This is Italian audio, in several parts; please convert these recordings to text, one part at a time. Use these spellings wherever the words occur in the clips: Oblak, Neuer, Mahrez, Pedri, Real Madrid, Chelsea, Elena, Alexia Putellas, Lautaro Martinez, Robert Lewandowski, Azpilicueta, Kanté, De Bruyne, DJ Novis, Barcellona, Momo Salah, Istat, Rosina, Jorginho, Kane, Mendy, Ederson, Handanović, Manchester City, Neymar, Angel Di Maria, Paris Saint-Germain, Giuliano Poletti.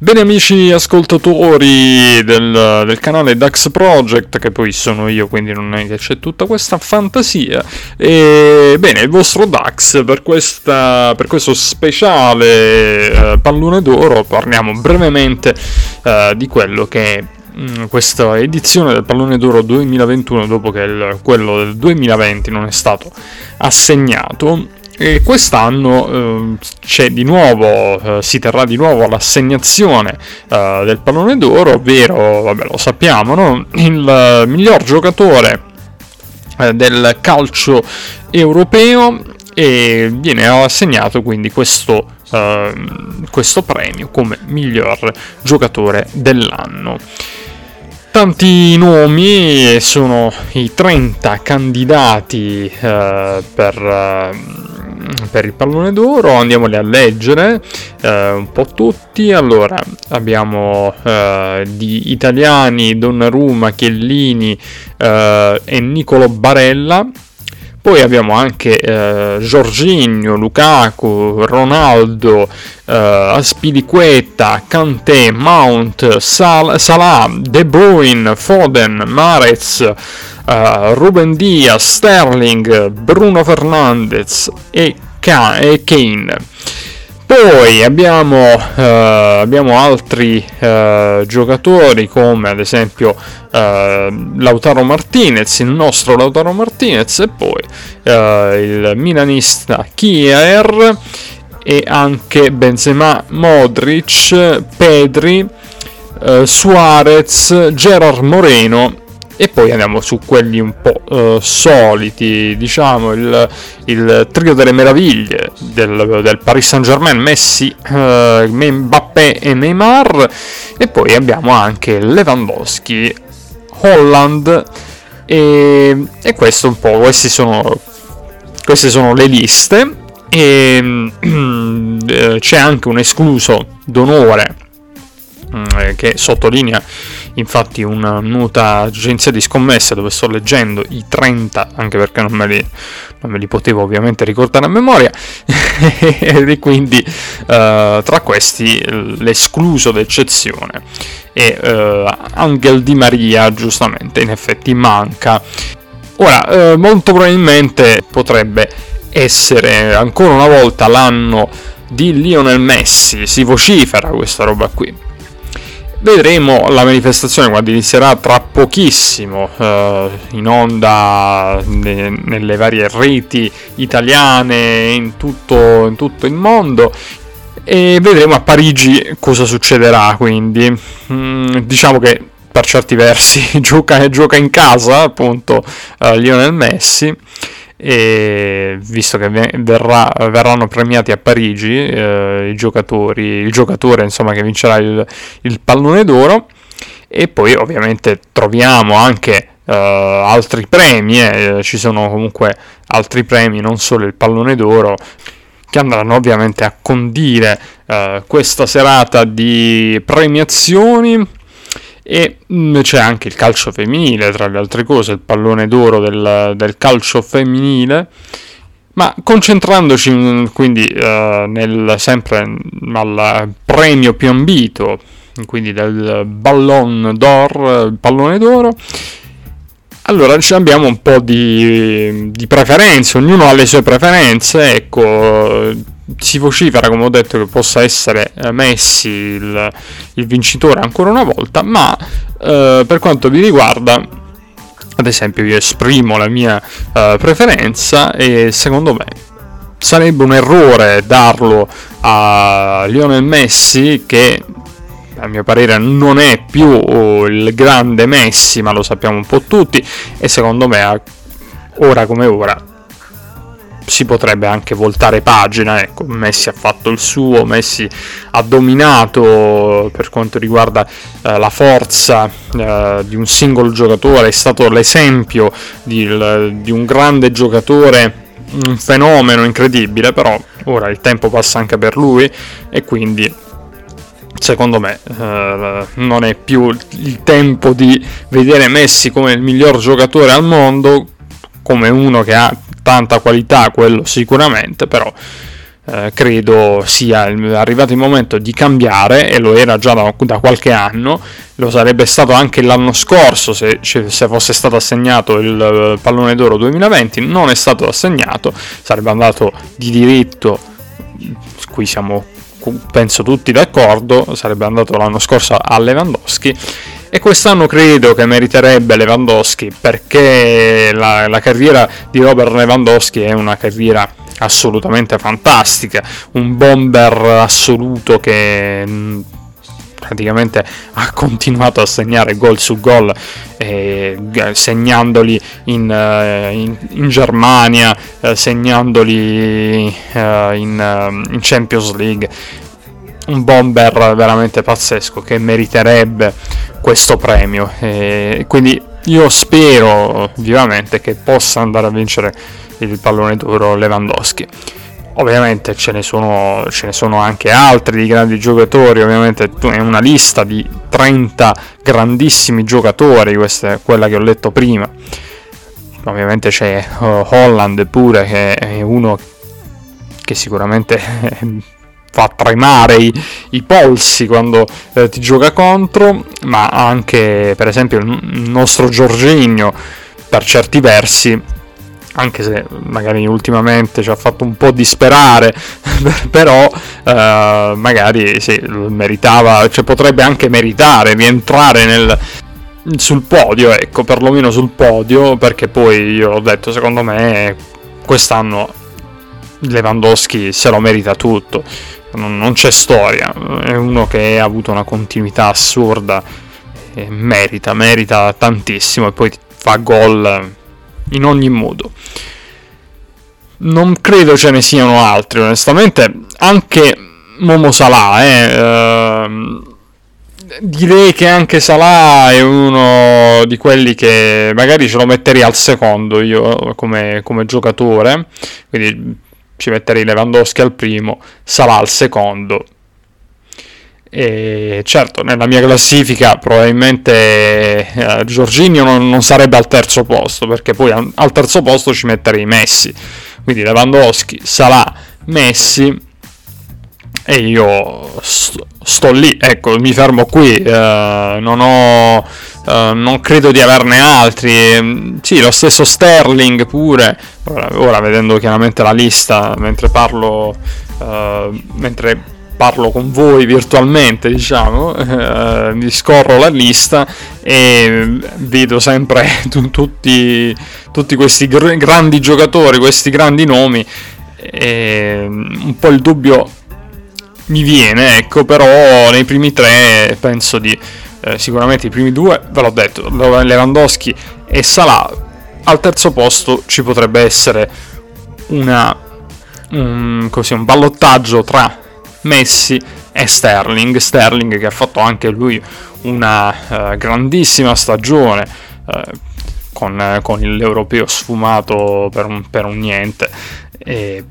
Bene amici ascoltatori del canale Dax Project, che poi sono io, quindi non è che c'è tutta questa fantasia. E bene, il vostro Dax per questo speciale pallone d'oro. Parliamo brevemente di quello che è questa edizione del pallone d'oro 2021, dopo che quello del 2020 non è stato assegnato. E quest'anno c'è di nuovo, si terrà di nuovo l'assegnazione del pallone d'oro, ovvero, vabbè, lo sappiamo, no? Il miglior giocatore del calcio europeo, e viene assegnato quindi questo premio come miglior giocatore dell'anno. Tanti nomi, sono i 30 candidati per il pallone d'oro. Andiamoli a leggere un po' tutti. Allora, abbiamo di italiani Donnarumma, Chiellini e Nicolò Barella. Poi abbiamo anche Jorginho, Lukaku, Ronaldo, Azpilicueta, Kanté, Mount, Salah, De Bruyne, Foden, Mahrez, Ruben Dias, Sterling, Bruno Fernandes e Kane. Poi abbiamo altri giocatori, come ad esempio Lautaro Martinez, il nostro Lautaro Martinez, e poi il milanista Kier, e anche Benzema, Modric, Pedri, Suarez, Gerard Moreno. E poi andiamo su quelli un po' soliti, diciamo, il trio delle meraviglie del Paris Saint-Germain, Messi, Mbappé e Neymar. E poi abbiamo anche Lewandowski, Haaland, e questo un po', queste sono le liste. E c'è anche un escluso d'onore, che sottolinea infatti una nota agenzia di scommesse, dove sto leggendo i 30, anche perché non me li potevo ovviamente ricordare a memoria e quindi tra questi l'escluso d'eccezione è Angel Di Maria, giustamente, in effetti manca. Ora molto probabilmente potrebbe essere ancora una volta l'anno di Lionel Messi, si vocifera questa roba qui. Vedremo la manifestazione quando inizierà tra pochissimo, in onda nelle varie reti italiane in tutto il mondo, e vedremo a Parigi cosa succederà. Quindi diciamo che per certi versi gioca in casa, appunto, Lionel Messi, e visto che verranno premiati a Parigi il giocatore insomma che vincerà il pallone d'oro. E poi ovviamente troviamo anche altri premi, ci sono comunque altri premi, non solo il pallone d'oro, che andranno ovviamente a condire questa serata di premiazioni. E c'è anche il calcio femminile, tra le altre cose il pallone d'oro del calcio femminile, ma concentrandoci quindi sempre al premio più ambito, quindi del Ballon d'Or, il pallone d'oro. Allora, abbiamo un po' di preferenze, ognuno ha le sue preferenze, ecco. Si vocifera, come ho detto, che possa essere Messi il vincitore ancora una volta, ma per quanto mi riguarda, ad esempio, io esprimo la mia preferenza, e secondo me sarebbe un errore darlo a Lionel Messi, che a mio parere non è più il grande Messi, ma lo sappiamo un po' tutti, e secondo me ora come ora si potrebbe anche voltare pagina, ecco. Messi ha fatto il suo, Messi ha dominato per quanto riguarda la forza di un singolo giocatore, è stato l'esempio di un grande giocatore, un fenomeno incredibile, però ora il tempo passa anche per lui, e quindi secondo me non è più il tempo di vedere Messi come il miglior giocatore al mondo, come uno che ha tanta qualità, quello sicuramente, però credo sia arrivato il momento di cambiare, e lo era già da qualche anno, lo sarebbe stato anche l'anno scorso se fosse stato assegnato il pallone d'oro 2020, non è stato assegnato, sarebbe andato di diritto, qui siamo penso tutti d'accordo, sarebbe andato l'anno scorso a Lewandowski, e quest'anno credo che meriterebbe Lewandowski, perché la carriera di Robert Lewandowski è una carriera assolutamente fantastica, un bomber assoluto che praticamente ha continuato a segnare gol su gol, segnandoli in Germania, segnandoli in Champions League, un bomber veramente pazzesco che meriterebbe questo premio, quindi io spero vivamente che possa andare a vincere il pallone d'oro Lewandowski. Ovviamente ce ne sono anche altri di grandi giocatori, ovviamente è una lista di 30 grandissimi giocatori, questa è quella che ho letto prima. Ovviamente c'è Haaland pure, che è uno che sicuramente fa tremare i polsi quando ti gioca contro, ma anche per esempio il nostro Jorginho per certi versi, anche se magari ultimamente ci ha fatto un po' disperare, però magari sì, meritava, cioè potrebbe anche meritare di entrare sul podio, ecco, perlomeno sul podio, perché poi io l'ho detto, secondo me quest'anno Lewandowski se lo merita tutto, non c'è storia, è uno che ha avuto una continuità assurda, merita tantissimo, e poi fa gol in ogni modo. Non credo ce ne siano altri, onestamente. Anche Momo Salah, direi che anche Salah è uno di quelli che magari ce lo metterei al secondo io come giocatore, quindi ci metterei Lewandowski al primo, Salah al secondo. E certo, nella mia classifica probabilmente Jorginho non sarebbe al terzo posto, perché poi al terzo posto ci metterei Messi, quindi Lewandowski, Salah, Messi, e io sto lì, ecco, mi fermo qui, non credo di averne altri. Sì, lo stesso Sterling pure, ora vedendo chiaramente la lista mentre parlo con voi virtualmente, diciamo, vi scorro la lista e vedo sempre tutti questi grandi giocatori, questi grandi nomi, e un po' il dubbio mi viene, ecco, però nei primi tre penso di sicuramente i primi due, ve l'ho detto, Lewandowski e Salah, al terzo posto ci potrebbe essere un ballottaggio tra Messi e Sterling, che ha fatto anche lui una grandissima stagione con l'europeo sfumato per un niente, e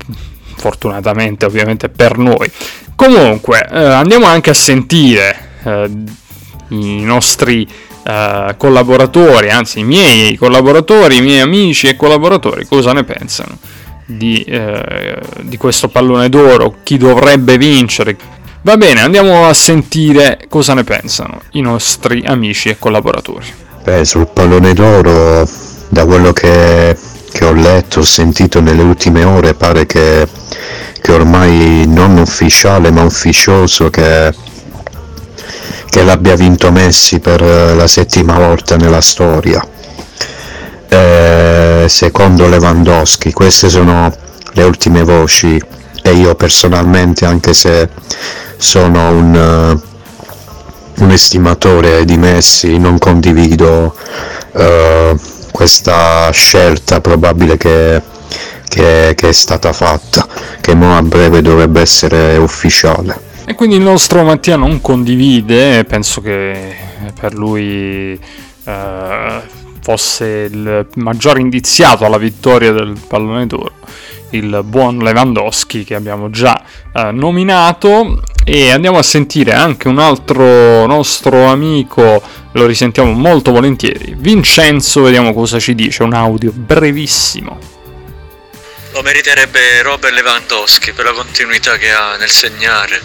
fortunatamente ovviamente per noi. Comunque andiamo anche a sentire i nostri collaboratori, anzi i miei amici e collaboratori, cosa ne pensano di questo pallone d'oro, chi dovrebbe vincere. Va bene, andiamo a sentire cosa ne pensano i nostri amici e collaboratori. Sul pallone d'oro, da quello che ho letto, ho sentito nelle ultime ore, pare che ormai non ufficiale ma ufficioso che l'abbia vinto Messi per la settima volta nella storia, secondo Lewandowski. Queste sono le ultime voci, e io personalmente, anche se sono un estimatore di Messi, non condivido questa scelta probabile che è stata fatta, che mo a breve dovrebbe essere ufficiale. E quindi il nostro Mattia non condivide, penso che per lui fosse il maggior indiziato alla vittoria del pallone d'oro il buon Lewandowski, che abbiamo già nominato. E andiamo a sentire anche un altro nostro amico, lo risentiamo molto volentieri, Vincenzo, vediamo cosa ci dice, un audio brevissimo. lo meriterebbe Robert Lewandowski per la continuità che ha nel segnare.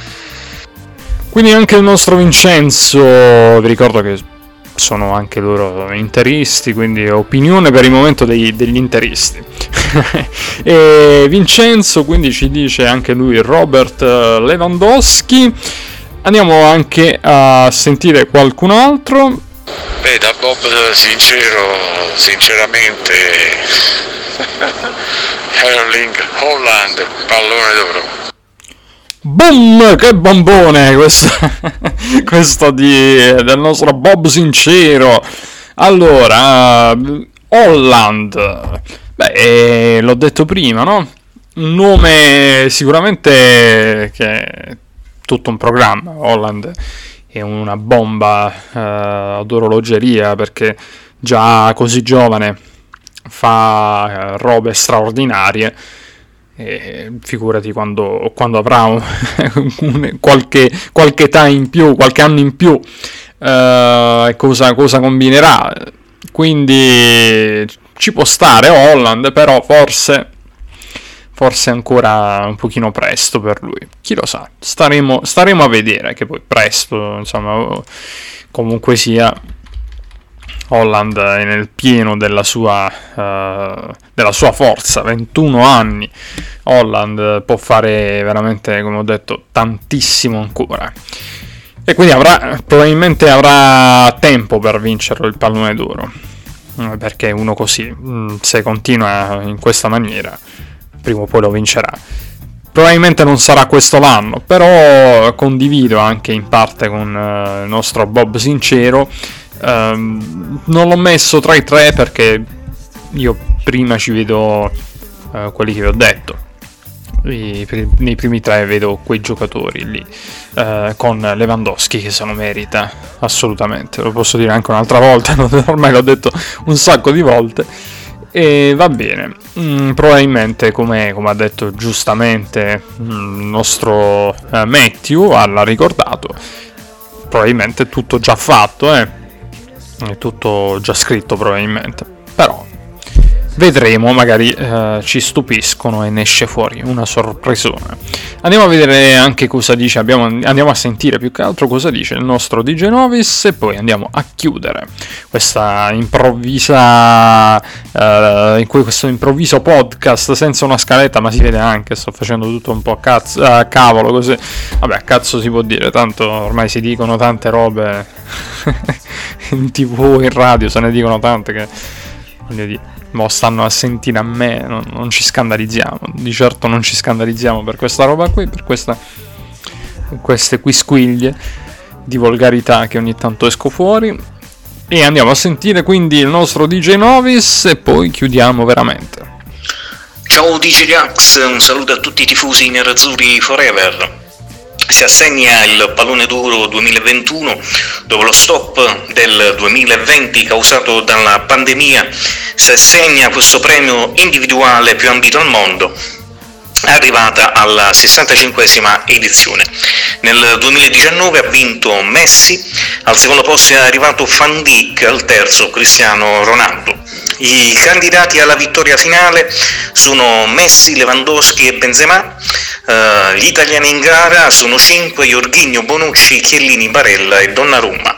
Quindi anche il nostro Vincenzo, vi ricordo che sono anche loro interisti, quindi opinione per il momento degli interisti. E Vincenzo quindi ci dice anche lui Robert Lewandowski. Andiamo anche a sentire qualcun altro. Beh, da Bob sinceramente Sterling, Haaland, pallone d'oro. Boom, che bombone questo del nostro Bob Sincero. Allora, Haaland, beh, l'ho detto prima, no? Un nome sicuramente che è tutto un programma. Haaland è una bomba d'orologeria, perché già così giovane fa robe straordinarie. E figurati quando avrà qualche età in più, qualche anno in più, cosa combinerà. Quindi ci può stare Haaland, però forse ancora un pochino presto per lui, chi lo sa, staremo a vedere. Che poi presto, insomma, comunque sia, Haaland è nel pieno della sua forza, 21 anni, Haaland può fare veramente, come ho detto, tantissimo ancora, e quindi probabilmente avrà tempo per vincere il pallone d'oro, perché uno così, se continua in questa maniera, prima o poi lo vincerà. Probabilmente non sarà questo l'anno, però condivido anche in parte con il nostro Bob Sincero. Non l'ho messo tra i tre perché io prima ci vedo quelli che vi ho detto, nei primi tre vedo quei giocatori lì, con Lewandowski che se lo merita assolutamente, lo posso dire anche un'altra volta, ormai l'ho detto un sacco di volte, e va bene. Probabilmente come ha detto giustamente il nostro Matthew, l'ha ricordato, probabilmente tutto già fatto, è tutto già scritto probabilmente, però vedremo, magari ci stupiscono e ne esce fuori una sorpresona. Andiamo a vedere anche cosa dice, andiamo a sentire più che altro cosa dice il nostro DJ Novis e poi andiamo a chiudere questo improvviso podcast senza una scaletta, ma si vede anche, sto facendo tutto un po' cavolo così, vabbè, cazzo si può dire, tanto ormai si dicono tante robe in TV, in radio, se ne dicono tante che, voglio dire, mo stanno a sentire a me, non ci scandalizziamo, di certo non ci scandalizziamo per questa roba qui, per queste quisquiglie di volgarità che ogni tanto esco fuori. E andiamo a sentire quindi il nostro DJ Novis e poi chiudiamo veramente. Ciao DJ Dax, un saluto a tutti i tifosi nerazzurri forever. Si assegna il pallone d'oro 2021 dopo lo stop del 2020 causato dalla pandemia. Si assegna questo premio individuale più ambito al mondo, arrivata alla 65esima edizione. Nel 2019 ha vinto Messi, al secondo posto è arrivato Van Dijk, al terzo Cristiano Ronaldo. I candidati alla vittoria finale sono Messi, Lewandowski e Benzema. Gli italiani in gara sono 5: Jorginho, Bonucci, Chiellini, Barella e Donnarumma.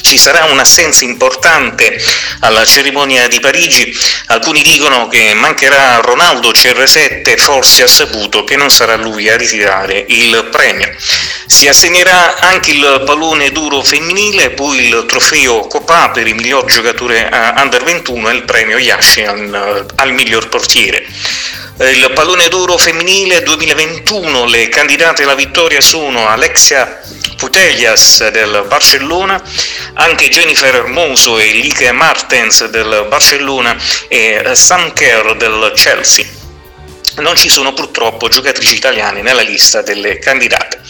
Ci sarà un'assenza importante alla cerimonia di Parigi, alcuni dicono che mancherà Ronaldo CR7, forse ha saputo che non sarà lui a ritirare il premio. Si assegnerà anche il pallone d'oro femminile, poi il trofeo Coppa per il miglior giocatore Under 21 e il premio Yashin al miglior portiere. Il pallone d'oro femminile 2021, le candidate alla vittoria sono Alexia Putellas del Barcellona, anche Jennifer Hermoso e Lieke Martens del Barcellona e Sam Kerr del Chelsea. Non ci sono purtroppo giocatrici italiane nella lista delle candidate.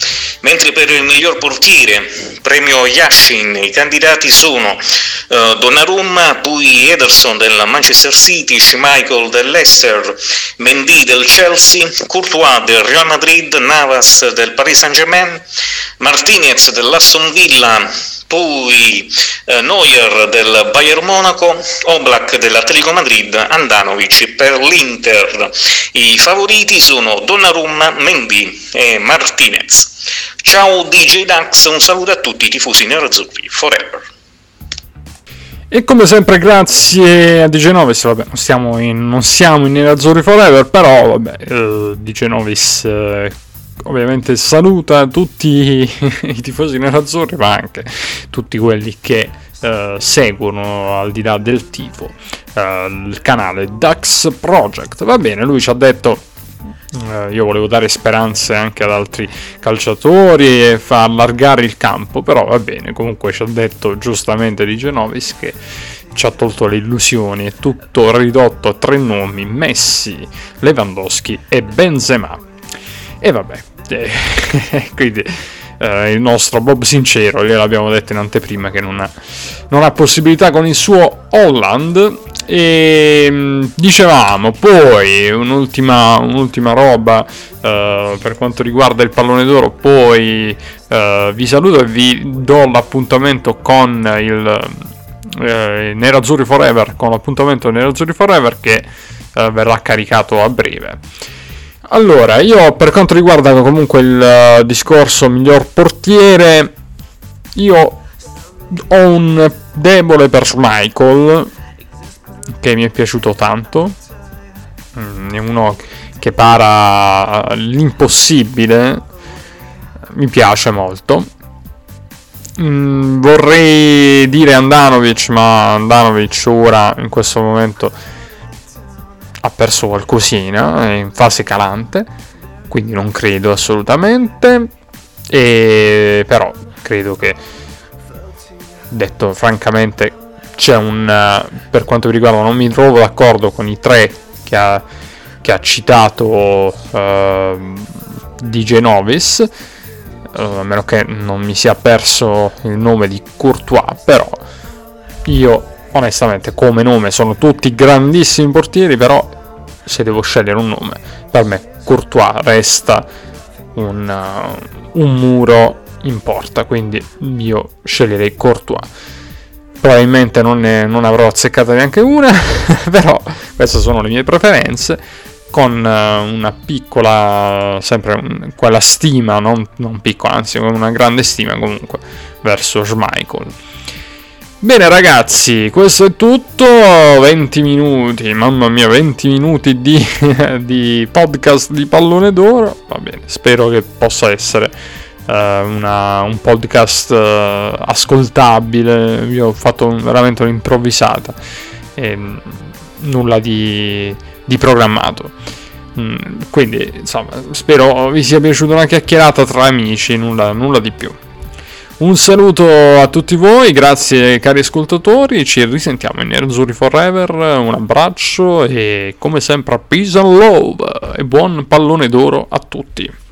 Mentre per il miglior portiere, premio Yashin, i candidati sono Donnarumma, poi Ederson del Manchester City, Schmeichel del Leicester, Mendy del Chelsea, Courtois del Real Madrid, Navas del Paris Saint-Germain, Martinez dell'Aston Villa, poi Neuer del Bayern Monaco, Oblak dell'Atletico Madrid, Handanović per l'Inter. I favoriti sono Donnarumma, Mendy e Martinez. Ciao DJ Dax, un saluto a tutti i tifosi nerazzurri, forever. E come sempre grazie a DJ Novis, vabbè, non siamo in nerazzurri forever, però vabbè, DJ Novis ovviamente saluta tutti i tifosi nerazzurri, ma anche tutti quelli che seguono al di là del tifo il canale Dax Project. Va bene, lui ci ha detto io volevo dare speranze anche ad altri calciatori e far allargare il campo, però va bene, comunque ci ha detto giustamente DJ Novis che ci ha tolto le illusioni, è tutto ridotto a tre nomi: Messi, Lewandowski e Benzema. E vabbè, quindi il nostro Bob Sincero, gliel'abbiamo detto in anteprima che non ha possibilità con il suo Haaland. E dicevamo poi un'ultima roba per quanto riguarda il pallone d'oro, poi vi saluto e vi do l'appuntamento con il Nerazzurri Forever, con l'appuntamento Nerazzurri Forever che verrà caricato a breve. Allora, io per quanto riguarda comunque il discorso miglior portiere, io ho un debole per Schmeichel, che mi è piaciuto tanto, è uno che para l'impossibile, mi piace molto. Vorrei dire Handanović, ma Handanović ora in questo momento ha perso qualcosina, è in fase calante, quindi non credo assolutamente, però credo che, detto francamente, c'è per quanto mi riguarda non mi trovo d'accordo con i tre che ha citato DJ Novis, a meno che non mi sia perso il nome di Courtois, però io onestamente come nome sono tutti grandissimi portieri, però se devo scegliere un nome, per me Courtois resta un muro in porta, quindi io sceglierei Courtois. Probabilmente non avrò azzeccata neanche una, però queste sono le mie preferenze, con una piccola, sempre quella stima, non piccola, anzi con una grande stima comunque verso Schmeichel. Bene ragazzi, questo è tutto, 20 minuti, mamma mia, 20 minuti di podcast di Pallone d'Oro, va bene, spero che possa essere un podcast ascoltabile. Io ho fatto veramente un'improvvisata e nulla di programmato, quindi insomma spero vi sia piaciuta una chiacchierata tra amici, nulla di più. Un saluto a tutti voi, grazie cari ascoltatori, ci risentiamo in Nerazzurri Forever, un abbraccio e come sempre peace and love e buon pallone d'oro a tutti.